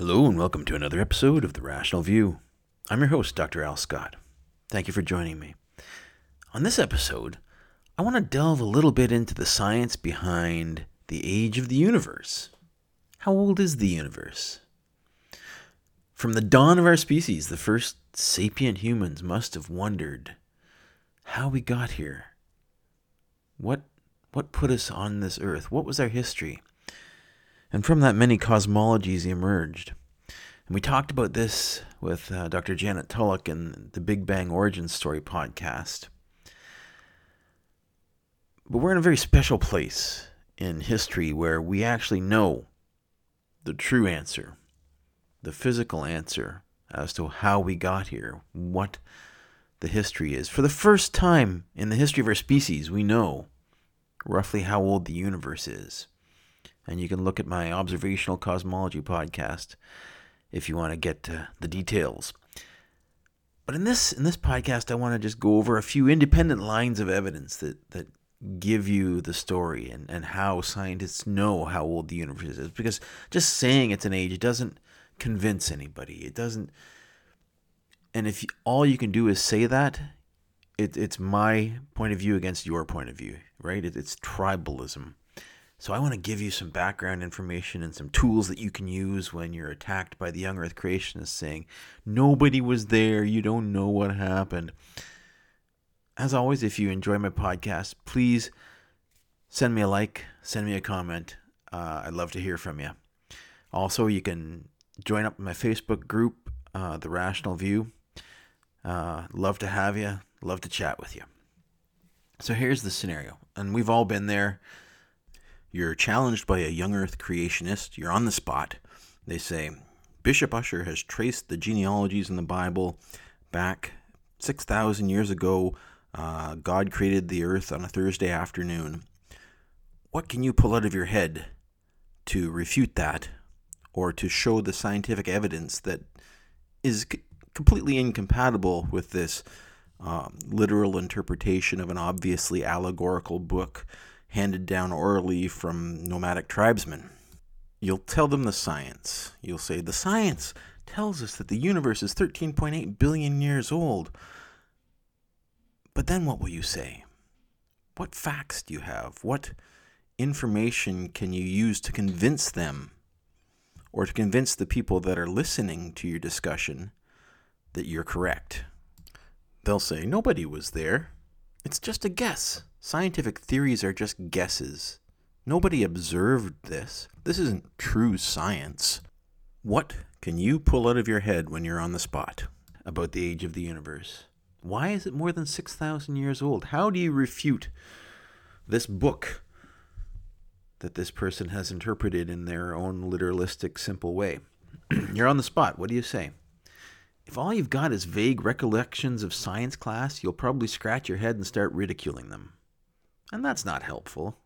Hello and welcome to another episode of The Rational View. I'm your host, Dr. Al Scott. Thank you for joining me. On this episode, I want to delve a little bit into the science behind the age of the universe. How old is the universe? From the dawn of our species, the first sapient humans must have wondered how we got here. What put us on this earth? What was our history? And from that, many cosmologies emerged. And we talked about this with Dr. Janet Tulloch in the Big Bang Origin Story podcast. But we're in a very special place in history where we actually know the true answer, the physical answer as to how we got here, what the history is. For the first time in the history of our species, we know roughly how old the universe is. And you can look at my Observational Cosmology podcast if you want to get to the details. But in this podcast, I want to just go over a few independent lines of evidence that give you the story and how scientists know how old the universe is. Because just saying it's an age, it doesn't convince anybody. It doesn't. And if all you can do is say that, it's my point of view against your point of view, right? It's tribalism. So I want to give you some background information and some tools that you can use when you're attacked by the Young Earth Creationists saying, nobody was there, you don't know what happened. As always, if you enjoy my podcast, please send me a like, send me a comment. I'd love to hear from you. Also, you can join up my Facebook group, The Rational View. Love to have you, love to chat with you. So here's the scenario, and we've all been there. You're challenged by a Young Earth Creationist. You're on the spot. They say, Bishop Usher has traced the genealogies in the Bible back 6,000 years ago. God created the earth on a Thursday afternoon. What can you pull out of your head to refute that or to show the scientific evidence that is completely incompatible with this literal interpretation of an obviously allegorical book handed down orally from nomadic tribesmen? You'll tell them the science. You'll say, the science tells us that the universe is 13.8 billion years old. But then what will you say? What facts do you have? What information can you use to convince them or to convince the people that are listening to your discussion that you're correct? They'll say, nobody was there. It's just a guess. Scientific theories are just guesses. Nobody observed this. This isn't true science. What can you pull out of your head when you're on the spot about the age of the universe? Why is it more than 6,000 years old? How do you refute this book that this person has interpreted in their own literalistic, simple way? You're on the spot. What do you say? If all you've got is vague recollections of science class, you'll probably scratch your head and start ridiculing them. And that's not helpful.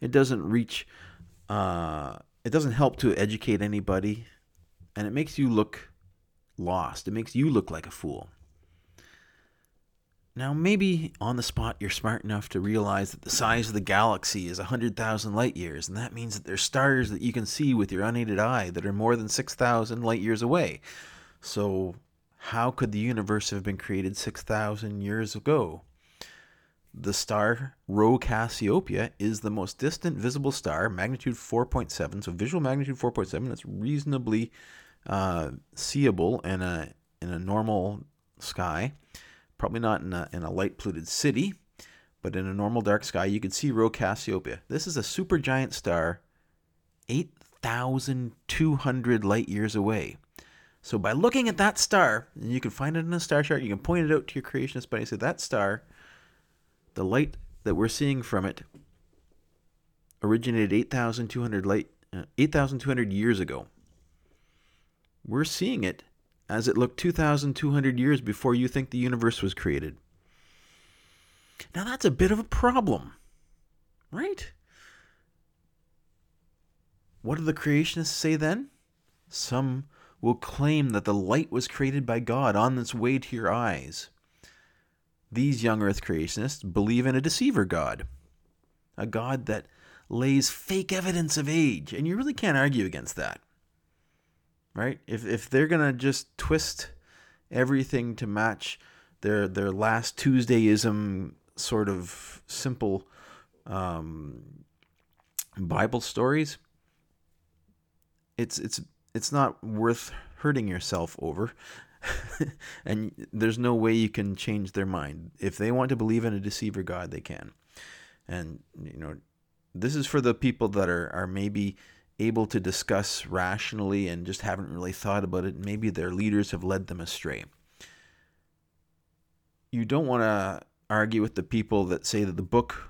It doesn't reach, it doesn't help to educate anybody. And it makes you look lost. It makes you look like a fool. Now, maybe on the spot, you're smart enough to realize that the size of the galaxy is 100,000 light years. And that means that there's stars that you can see with your unaided eye that are more than 6,000 light years away. So how could the universe have been created 6,000 years ago? The star Rho Cassiopeia is the most distant visible star, magnitude 4.7. So visual magnitude 4.7, it's reasonably seeable in a normal sky. Probably not in a light-polluted city, but in a normal dark sky, you could see Rho Cassiopeia. This is a supergiant star 8,200 light-years away. So by looking at that star, and you can find it in a star chart, you can point it out to your creationist buddy and say, that star, the light that we're seeing from it originated 8,200 years ago. We're seeing it as it looked 2,200 years before you think the universe was created. Now that's a bit of a problem, right? What do the creationists say then? Some will claim that the light was created by God on its way to your eyes. These Young Earth Creationists believe in a deceiver God, a God that lays fake evidence of age, and you really can't argue against that. right? If they're going to just twist everything to match their last Tuesdayism sort of simple Bible stories, it's not worth hurting yourself over. And there's no way you can change their mind. If they want to believe in a deceiver god, they can. And, you know, this is for the people that are maybe able to discuss rationally and just haven't really thought about it. Maybe their leaders have led them astray. You don't want to argue with the people that say that the book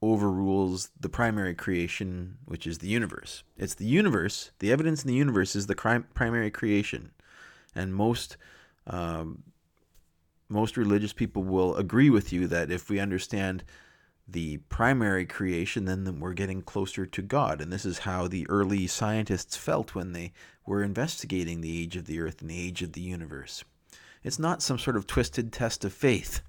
overrules the primary creation, which is the universe. It's the universe. The evidence in the universe is the primary creation. And most religious people will agree with you that if we understand the primary creation, then we're getting closer to God. And this is how the early scientists felt when they were investigating the age of the earth and the age of the universe. It's not some sort of twisted test of faith.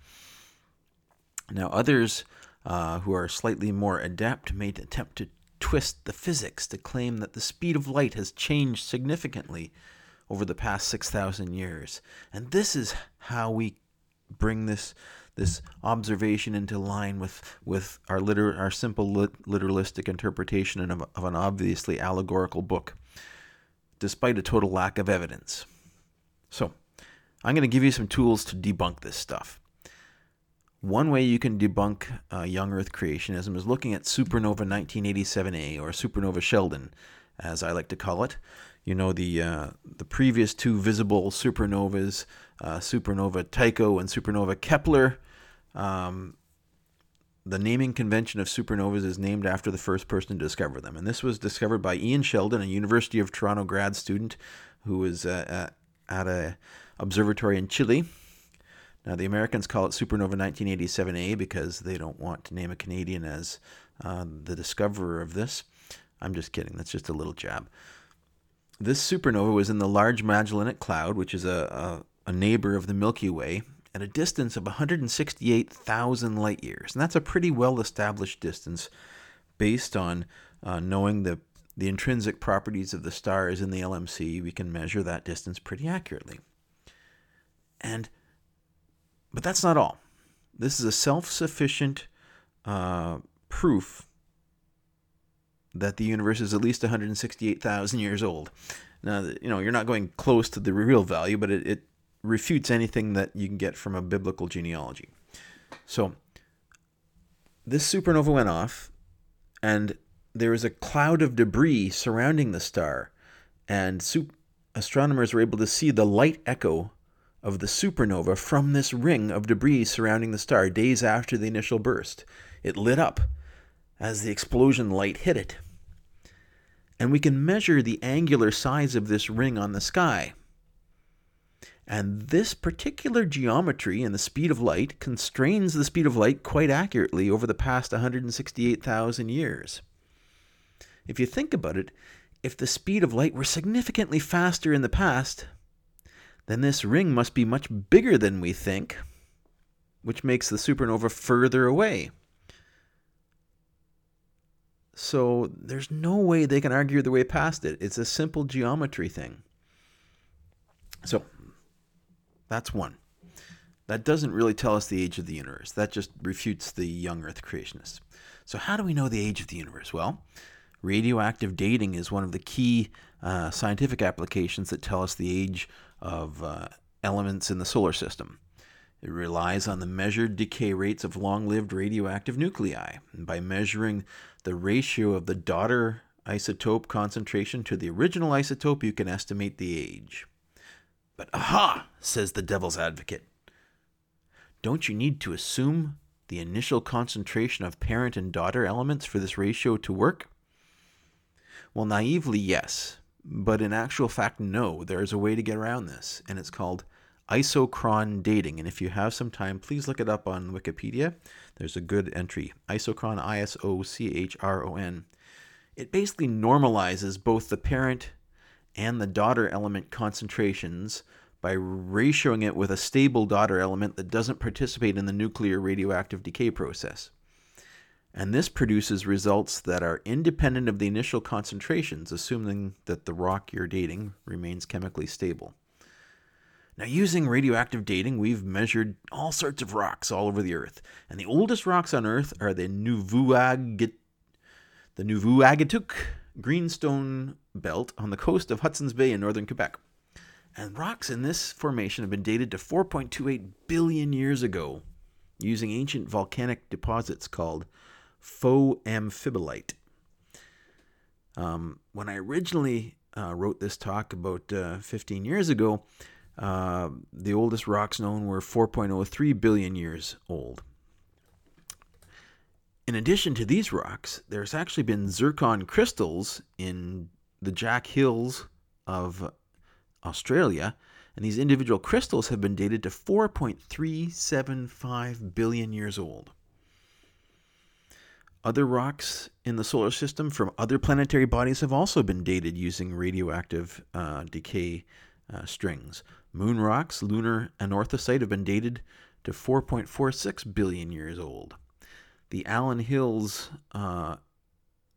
Now, others who are slightly more adept may attempt to twist the physics to claim that the speed of light has changed significantly over the past 6,000 years. And this is how we bring this observation into line with our simple literalistic interpretation of an obviously allegorical book, despite a total lack of evidence. So, I'm going to give you some tools to debunk this stuff. One way you can debunk young Earth creationism is looking at Supernova 1987A, or Supernova Sheldon, as I like to call it. You know, the previous two visible supernovas, Supernova Tycho and Supernova Kepler. The naming convention of supernovas is named after the first person to discover them. And this was discovered by Ian Sheldon, a University of Toronto grad student who was at an observatory in Chile. Now, the Americans call it Supernova 1987A because they don't want to name a Canadian as the discoverer of this. I'm just kidding. That's just a little jab. This supernova was in the Large Magellanic Cloud, which is a neighbor of the Milky Way, at a distance of 168,000 light years. And that's a pretty well-established distance based on knowing the intrinsic properties of the stars in the LMC. We can measure that distance pretty accurately. But that's not all. This is a self-sufficient proof that the universe is at least 168,000 years old. Now, you know, you're not going close to the real value, but it refutes anything that you can get from a biblical genealogy. So, this supernova went off, and there is a cloud of debris surrounding the star, and astronomers were able to see the light echo of the supernova from this ring of debris surrounding the star days after the initial burst. It lit up as the explosion light hit it. And we can measure the angular size of this ring on the sky. And this particular geometry and the speed of light constrains the speed of light quite accurately over the past 168,000 years. If you think about it, if the speed of light were significantly faster in the past, then this ring must be much bigger than we think, which makes the supernova further away. So there's no way they can argue their way past it. It's a simple geometry thing. So that's one. That doesn't really tell us the age of the universe. That just refutes the young Earth creationists. So how do we know the age of the universe? Well, radioactive dating is one of the key scientific applications that tell us the age of elements in the solar system. It relies on the measured decay rates of long-lived radioactive nuclei. And by measuring the ratio of the daughter isotope concentration to the original isotope, you can estimate the age. But aha, says the devil's advocate. Don't you need to assume the initial concentration of parent and daughter elements for this ratio to work? Well, naively, yes. But in actual fact, no. There is a way to get around this, and it's called isochron dating, and if you have some time, please look it up on Wikipedia. There's a good entry, isochron, I-S-O-C-H-R-O-N. It basically normalizes both the parent and the daughter element concentrations by ratioing it with a stable daughter element that doesn't participate in the nuclear radioactive decay process. and this produces results that are independent of the initial concentrations, assuming that the rock you're dating remains chemically stable. Now, using radioactive dating, we've measured all sorts of rocks all over the Earth, and the oldest rocks on Earth are the Nuvvuagittuq Greenstone Belt on the coast of Hudson's Bay in northern Quebec. And rocks in this formation have been dated to 4.28 billion years ago using ancient volcanic deposits called faux amphibolite. When I originally wrote this talk about 15 years ago, the oldest rocks known were 4.03 billion years old. In addition to these rocks, there's actually been zircon crystals in the Jack Hills of Australia, and these individual crystals have been dated to 4.375 billion years old. Other rocks in the solar system from other planetary bodies have also been dated using radioactive decay strings. Moon rocks, lunar anorthosite, have been dated to 4.46 billion years old. The Allen Hills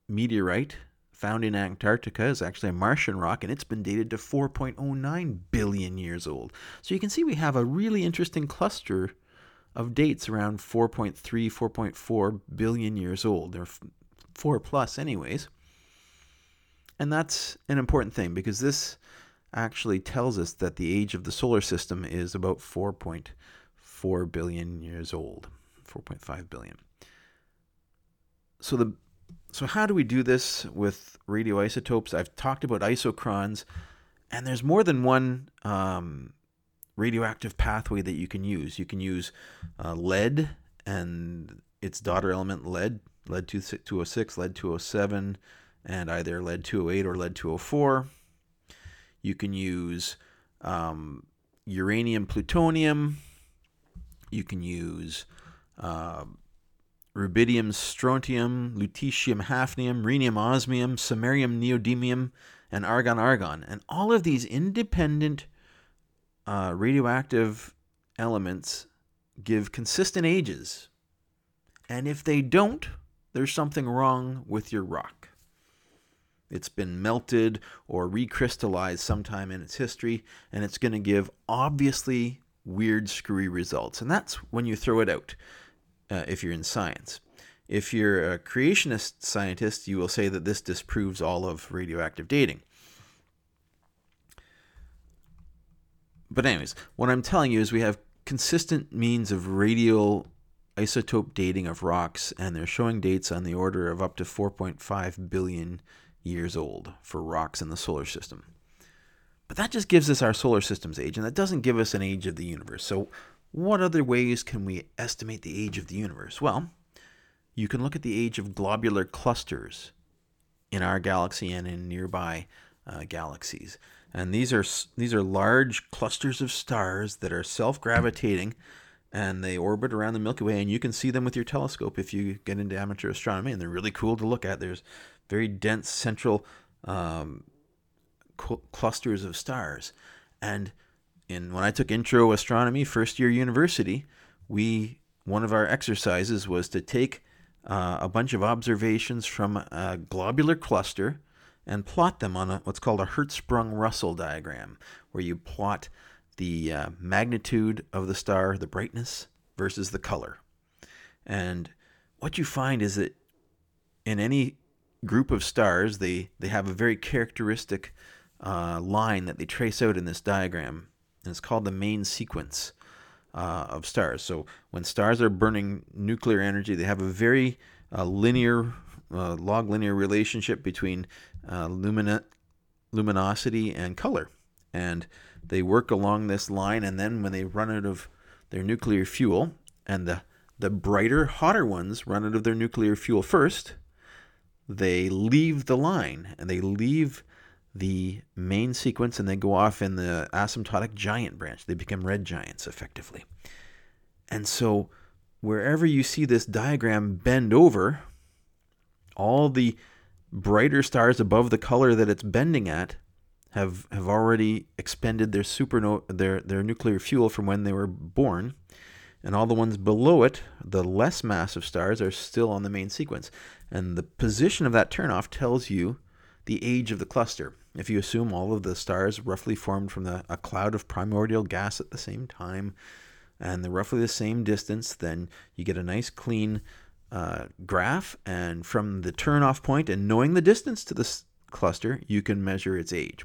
meteorite found in Antarctica is actually a Martian rock, and it's been dated to 4.09 billion years old. So you can see we have a really interesting cluster of dates around 4.3, 4.4 billion years old. They're 4 plus anyways. And that's an important thing because this actually tells us that the age of the solar system is about 4.4 billion years old, 4.5 billion. So how do we do this with radioisotopes? I've talked about isochrons, and there's more than one radioactive pathway that you can use. You can use lead and its daughter element, lead-206, lead-207, and either lead-208 or lead-204. You can use uranium-plutonium. You can use rubidium, strontium, lutetium, hafnium, rhenium, osmium, samarium, neodymium, and argon. And all of these independent radioactive elements give consistent ages. And if they don't, there's something wrong with your rock. It's been melted or recrystallized sometime in its history, and it's going to give obviously weird, screwy results. And that's when you throw it out. If you're in science. If you're a creationist scientist, you will say that this disproves all of radioactive dating. But anyways, what I'm telling you is we have consistent means of radial isotope dating of rocks, and they're showing dates on the order of up to 4.5 billion years old for rocks in the solar system. But that just gives us our solar system's age, and that doesn't give us an age of the universe. So what other ways can we estimate the age of the universe? Well, you can look at the age of globular clusters in our galaxy and in nearby galaxies. And these are large clusters of stars that are self-gravitating, and they orbit around the Milky Way, and you can see them with your telescope if you get into amateur astronomy, and they're really cool to look at. There's very dense central clusters of stars. And when I took intro astronomy, first year university, one of our exercises was to take a bunch of observations from a globular cluster and plot them on what's called a Hertzsprung-Russell diagram, where you plot the magnitude of the star, the brightness, versus the color. And what you find is that in any group of stars, they have a very characteristic line that they trace out in this diagram. And it's called the main sequence of stars. So when stars are burning nuclear energy, they have a very log-linear relationship between luminosity and color. And they work along this line, and then when they run out of their nuclear fuel, and the brighter, hotter ones run out of their nuclear fuel first, they leave the line, and they leave the main sequence, and they go off in the asymptotic giant branch. They become red giants, effectively. And so wherever you see this diagram bend over, all the brighter stars above the color that it's bending at have already expended their nuclear fuel from when they were born. and all the ones below it, the less massive stars, are still on the main sequence. And the position of that turnoff tells you the age of the cluster. If you assume all of the stars roughly formed from a cloud of primordial gas at the same time, and they're roughly the same distance, then you get a nice clean graph. And from the turnoff point and knowing the distance to this cluster, you can measure its age.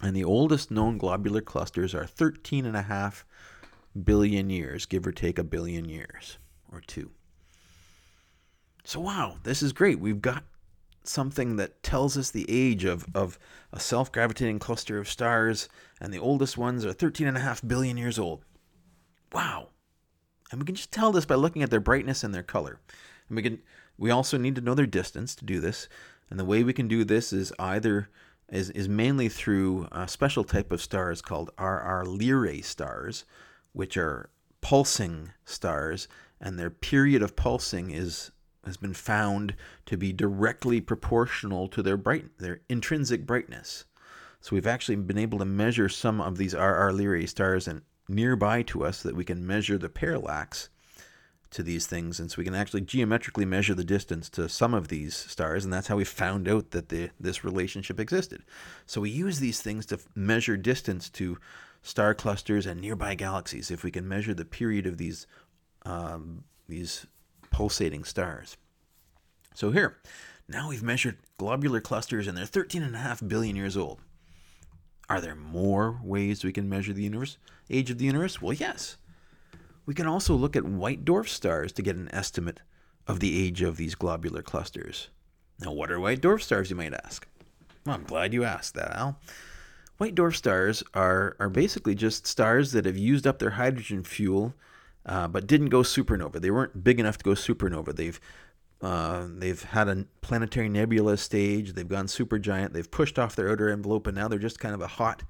And the oldest known globular clusters are 13.5 billion years, give or take a billion years or two. So wow, this is great. We've got something that tells us the age of a self-gravitating cluster of stars, and the oldest ones are 13.5 billion years old. Wow. And we can just tell this by looking at their brightness and their color. And we also need to know their distance to do this. And the way we can do this is mainly through a special type of stars called RR Lyrae stars, which are pulsing stars, and their period of pulsing has been found to be directly proportional to their intrinsic brightness. So we've actually been able to measure some of these RR Lyrae stars and nearby to us so that we can measure the parallax to these things, and so we can actually geometrically measure the distance to some of these stars, and that's how we found out that this relationship existed. So we use these things to measure distance to star clusters and nearby galaxies if we can measure the period of these pulsating stars. So here, now we've measured globular clusters, and they're 13.5 billion years old. Are there more ways we can measure the universe, age of the universe? Well, yes. We can also look at white dwarf stars to get an estimate of the age of these globular clusters. Now, what are white dwarf stars, you might ask? Well, I'm glad you asked that, Al. White dwarf stars are basically just stars that have used up their hydrogen fuel but didn't go supernova. They weren't big enough to go supernova. They've had a planetary nebula stage. They've gone supergiant. They've pushed off their outer envelope, and now they're just kind of a hot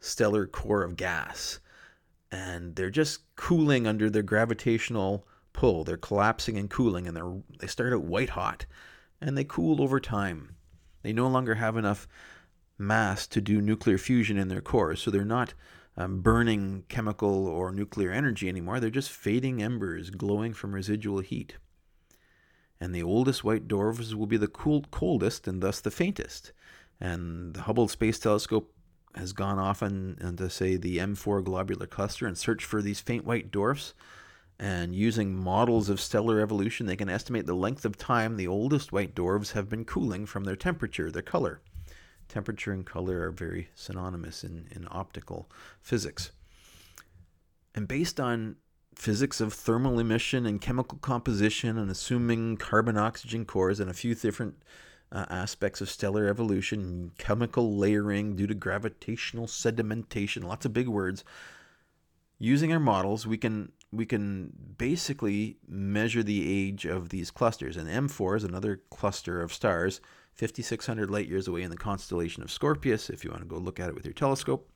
stellar core of gas. And they're just cooling under their gravitational pull. They're collapsing and cooling, and they start out white hot, and they cool over time. They no longer have enough mass to do nuclear fusion in their cores, so they're not burning chemical or nuclear energy anymore. They're just fading embers glowing from residual heat. And the oldest white dwarfs will be the coldest and thus the faintest. And the Hubble Space Telescope has gone off into, say, the M4 globular cluster and searched for these faint white dwarfs. And using models of stellar evolution, they can estimate the length of time the oldest white dwarfs have been cooling from their temperature, their color. Temperature and color are very synonymous in optical physics. And based on physics of thermal emission and chemical composition, and assuming carbon-oxygen cores and a few different aspects of stellar evolution, chemical layering due to gravitational sedimentation, lots of big words. Using our models, we can basically measure the age of these clusters. And M4 is another cluster of stars, 5,600 light years away in the constellation of Scorpius, if you want to go look at it with your telescope.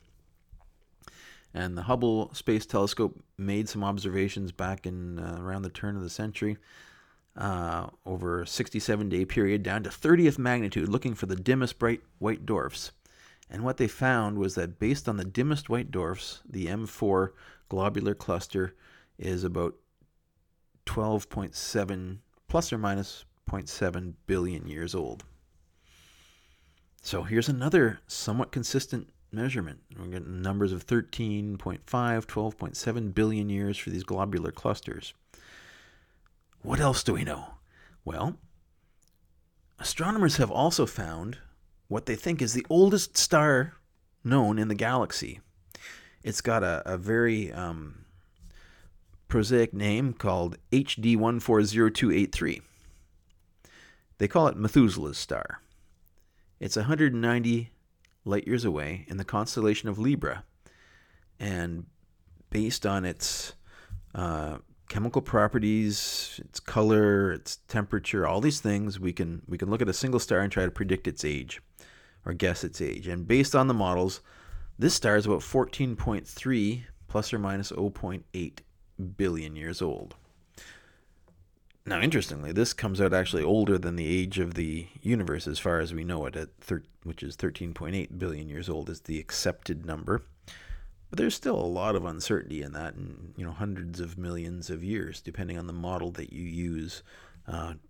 And the Hubble Space Telescope made some observations back in around the turn of the century over a 67-day period down to 30th magnitude, looking for the dimmest bright white dwarfs. And what they found was that based on the dimmest white dwarfs, the M4 globular cluster is about 12.7 plus or minus 0.7 billion years old. So here's another somewhat consistent measurement. We're getting numbers of 13.5, 12.7 billion years for these globular clusters. What else do we know? Well, astronomers have also found what they think is the oldest star known in the galaxy. It's got a very prosaic name called HD 140283. They call it Methuselah's star. It's 190 light years away in the constellation of Libra, and based on its chemical properties, its color, its temperature, all these things, we can look at a single star and try to predict its age or guess its age. And based on the models, this star is about 14.3 plus or minus 0.8 billion years old. Now, interestingly, this comes out actually older than the age of the universe as far as we know it, which is 13.8 billion years old is the accepted number. But there's still a lot of uncertainty in that, and hundreds of millions of years, depending on the model that you use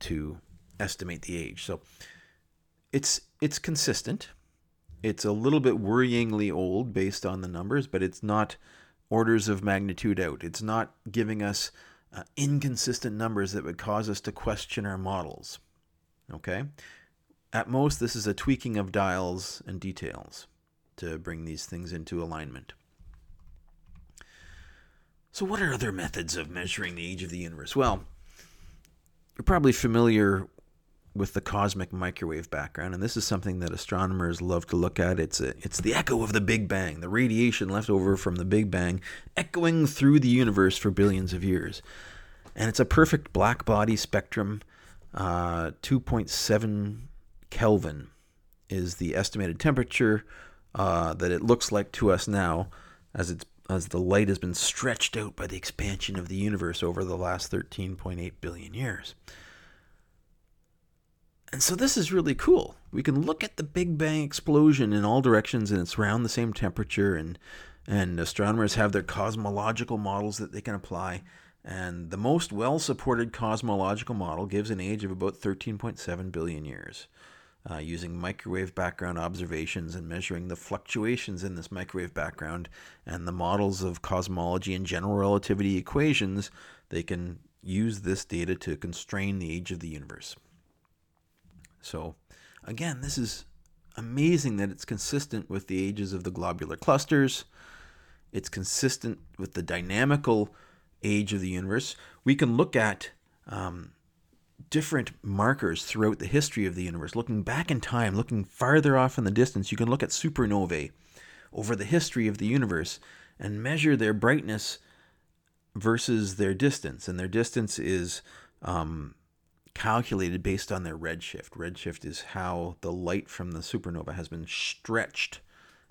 to estimate the age. So it's consistent. It's a little bit worryingly old based on the numbers, but it's not orders of magnitude out. It's not giving us inconsistent numbers that would cause us to question our models. Okay? At most, this is a tweaking of dials and details to bring these things into alignment. So what are other methods of measuring the age of the universe? Well, you're probably familiar with the cosmic microwave background, and this is something that astronomers love to look at. It's the echo of the Big Bang, the radiation left over from the Big Bang, echoing through the universe for billions of years. And it's a perfect black body spectrum. 2.7 Kelvin is the estimated temperature that it looks like to us now, as the light has been stretched out by the expansion of the universe over the last 13.8 billion years. And so this is really cool. We can look at the Big Bang explosion in all directions, and it's around the same temperature, and astronomers have their cosmological models that they can apply. And the most well-supported cosmological model gives an age of about 13.7 billion years, using microwave background observations and measuring the fluctuations in this microwave background and the models of cosmology and general relativity equations. They can use this data to constrain the age of the universe. So, again, this is amazing that it's consistent with the ages of the globular clusters. It's consistent with the dynamical age of the universe. We can look at different markers throughout the history of the universe. Looking back in time, looking farther off in the distance, you can look at supernovae over the history of the universe and measure their brightness versus their distance. And their distance is calculated based on their redshift. Redshift is how the light from the supernova has been stretched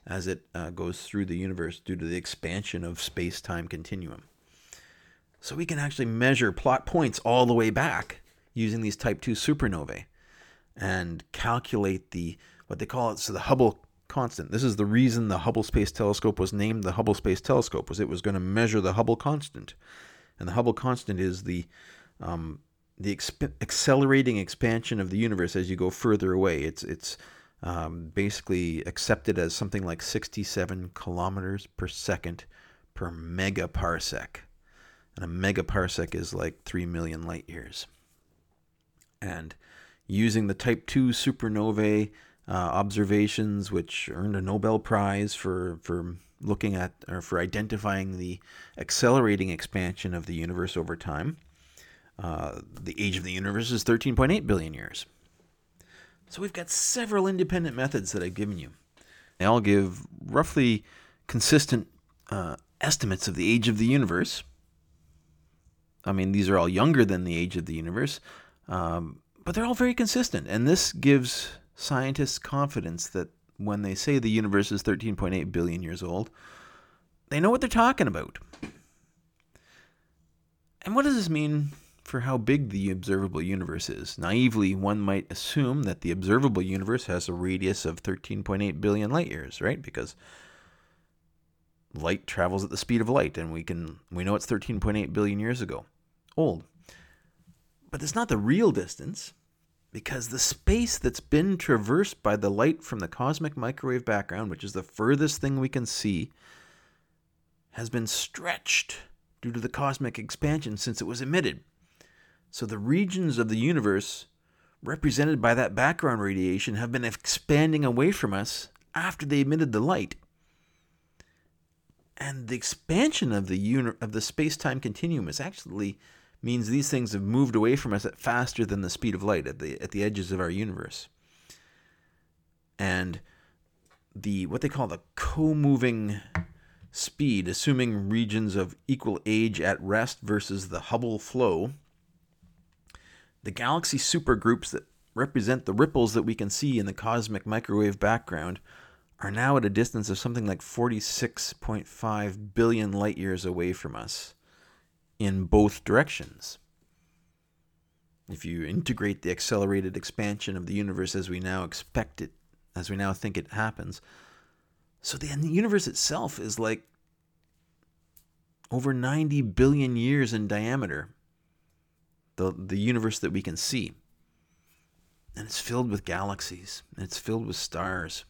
as it goes through the universe due to the expansion of space-time continuum. So we can actually measure plot points all the way back using these type 2 supernovae and calculate the Hubble constant. This is the reason the Hubble Space Telescope was named the Hubble Space Telescope, was it was going to measure the Hubble constant. And the Hubble constant is the accelerating expansion of the universe as you go further away. It's basically accepted as something like 67 kilometers per second per megaparsec. And a megaparsec is like 3 million light years. And using the Type 2 supernovae observations, which earned a Nobel Prize for looking at or for identifying the accelerating expansion of the universe over time, the age of the universe is 13.8 billion years. So we've got several independent methods that I've given you. They all give roughly consistent estimates of the age of the universe. I mean, these are all younger than the age of the universe, but they're all very consistent. And this gives scientists confidence that when they say the universe is 13.8 billion years old, they know what they're talking about. And what does this mean for how big the observable universe is? Naively, one might assume that the observable universe has a radius of 13.8 billion light years, right? Because light travels at the speed of light, and we know it's 13.8 billion years ago old. But it's not the real distance, because the space that's been traversed by the light from the cosmic microwave background, which is the furthest thing we can see, has been stretched due to the cosmic expansion since it was emitted. So the regions of the universe represented by that background radiation have been expanding away from us after they emitted the light. And the expansion of the space-time continuum is actually means these things have moved away from us at faster than the speed of light at the edges of our universe. And what they call the co-moving speed, assuming regions of equal age at rest versus the Hubble flow, the galaxy supergroups that represent the ripples that we can see in the cosmic microwave background are now at a distance of something like 46.5 billion light years away from us in both directions. If you integrate the accelerated expansion of the universe as we now expect it, as we now think it happens, so the universe itself is like over 90 billion years in diameter, the universe that we can see. And it's filled with galaxies, and it's filled with stars.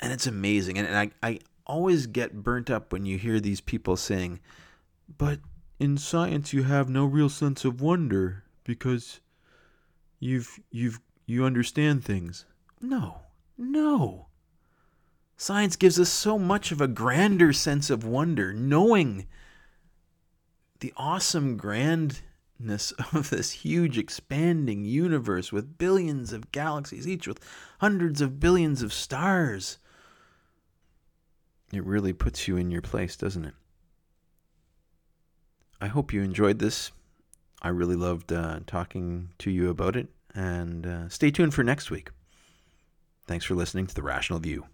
And it's amazing. And I always get burnt up when you hear these people saying, but in science you have no real sense of wonder because you understand things. No. Science gives us so much of a grander sense of wonder, knowing the awesome grandness of this huge expanding universe with billions of galaxies, each with hundreds of billions of stars. It really puts you in your place, doesn't it? I hope you enjoyed this. I really loved talking to you about it. And stay tuned for next week. Thanks for listening to The Rational View.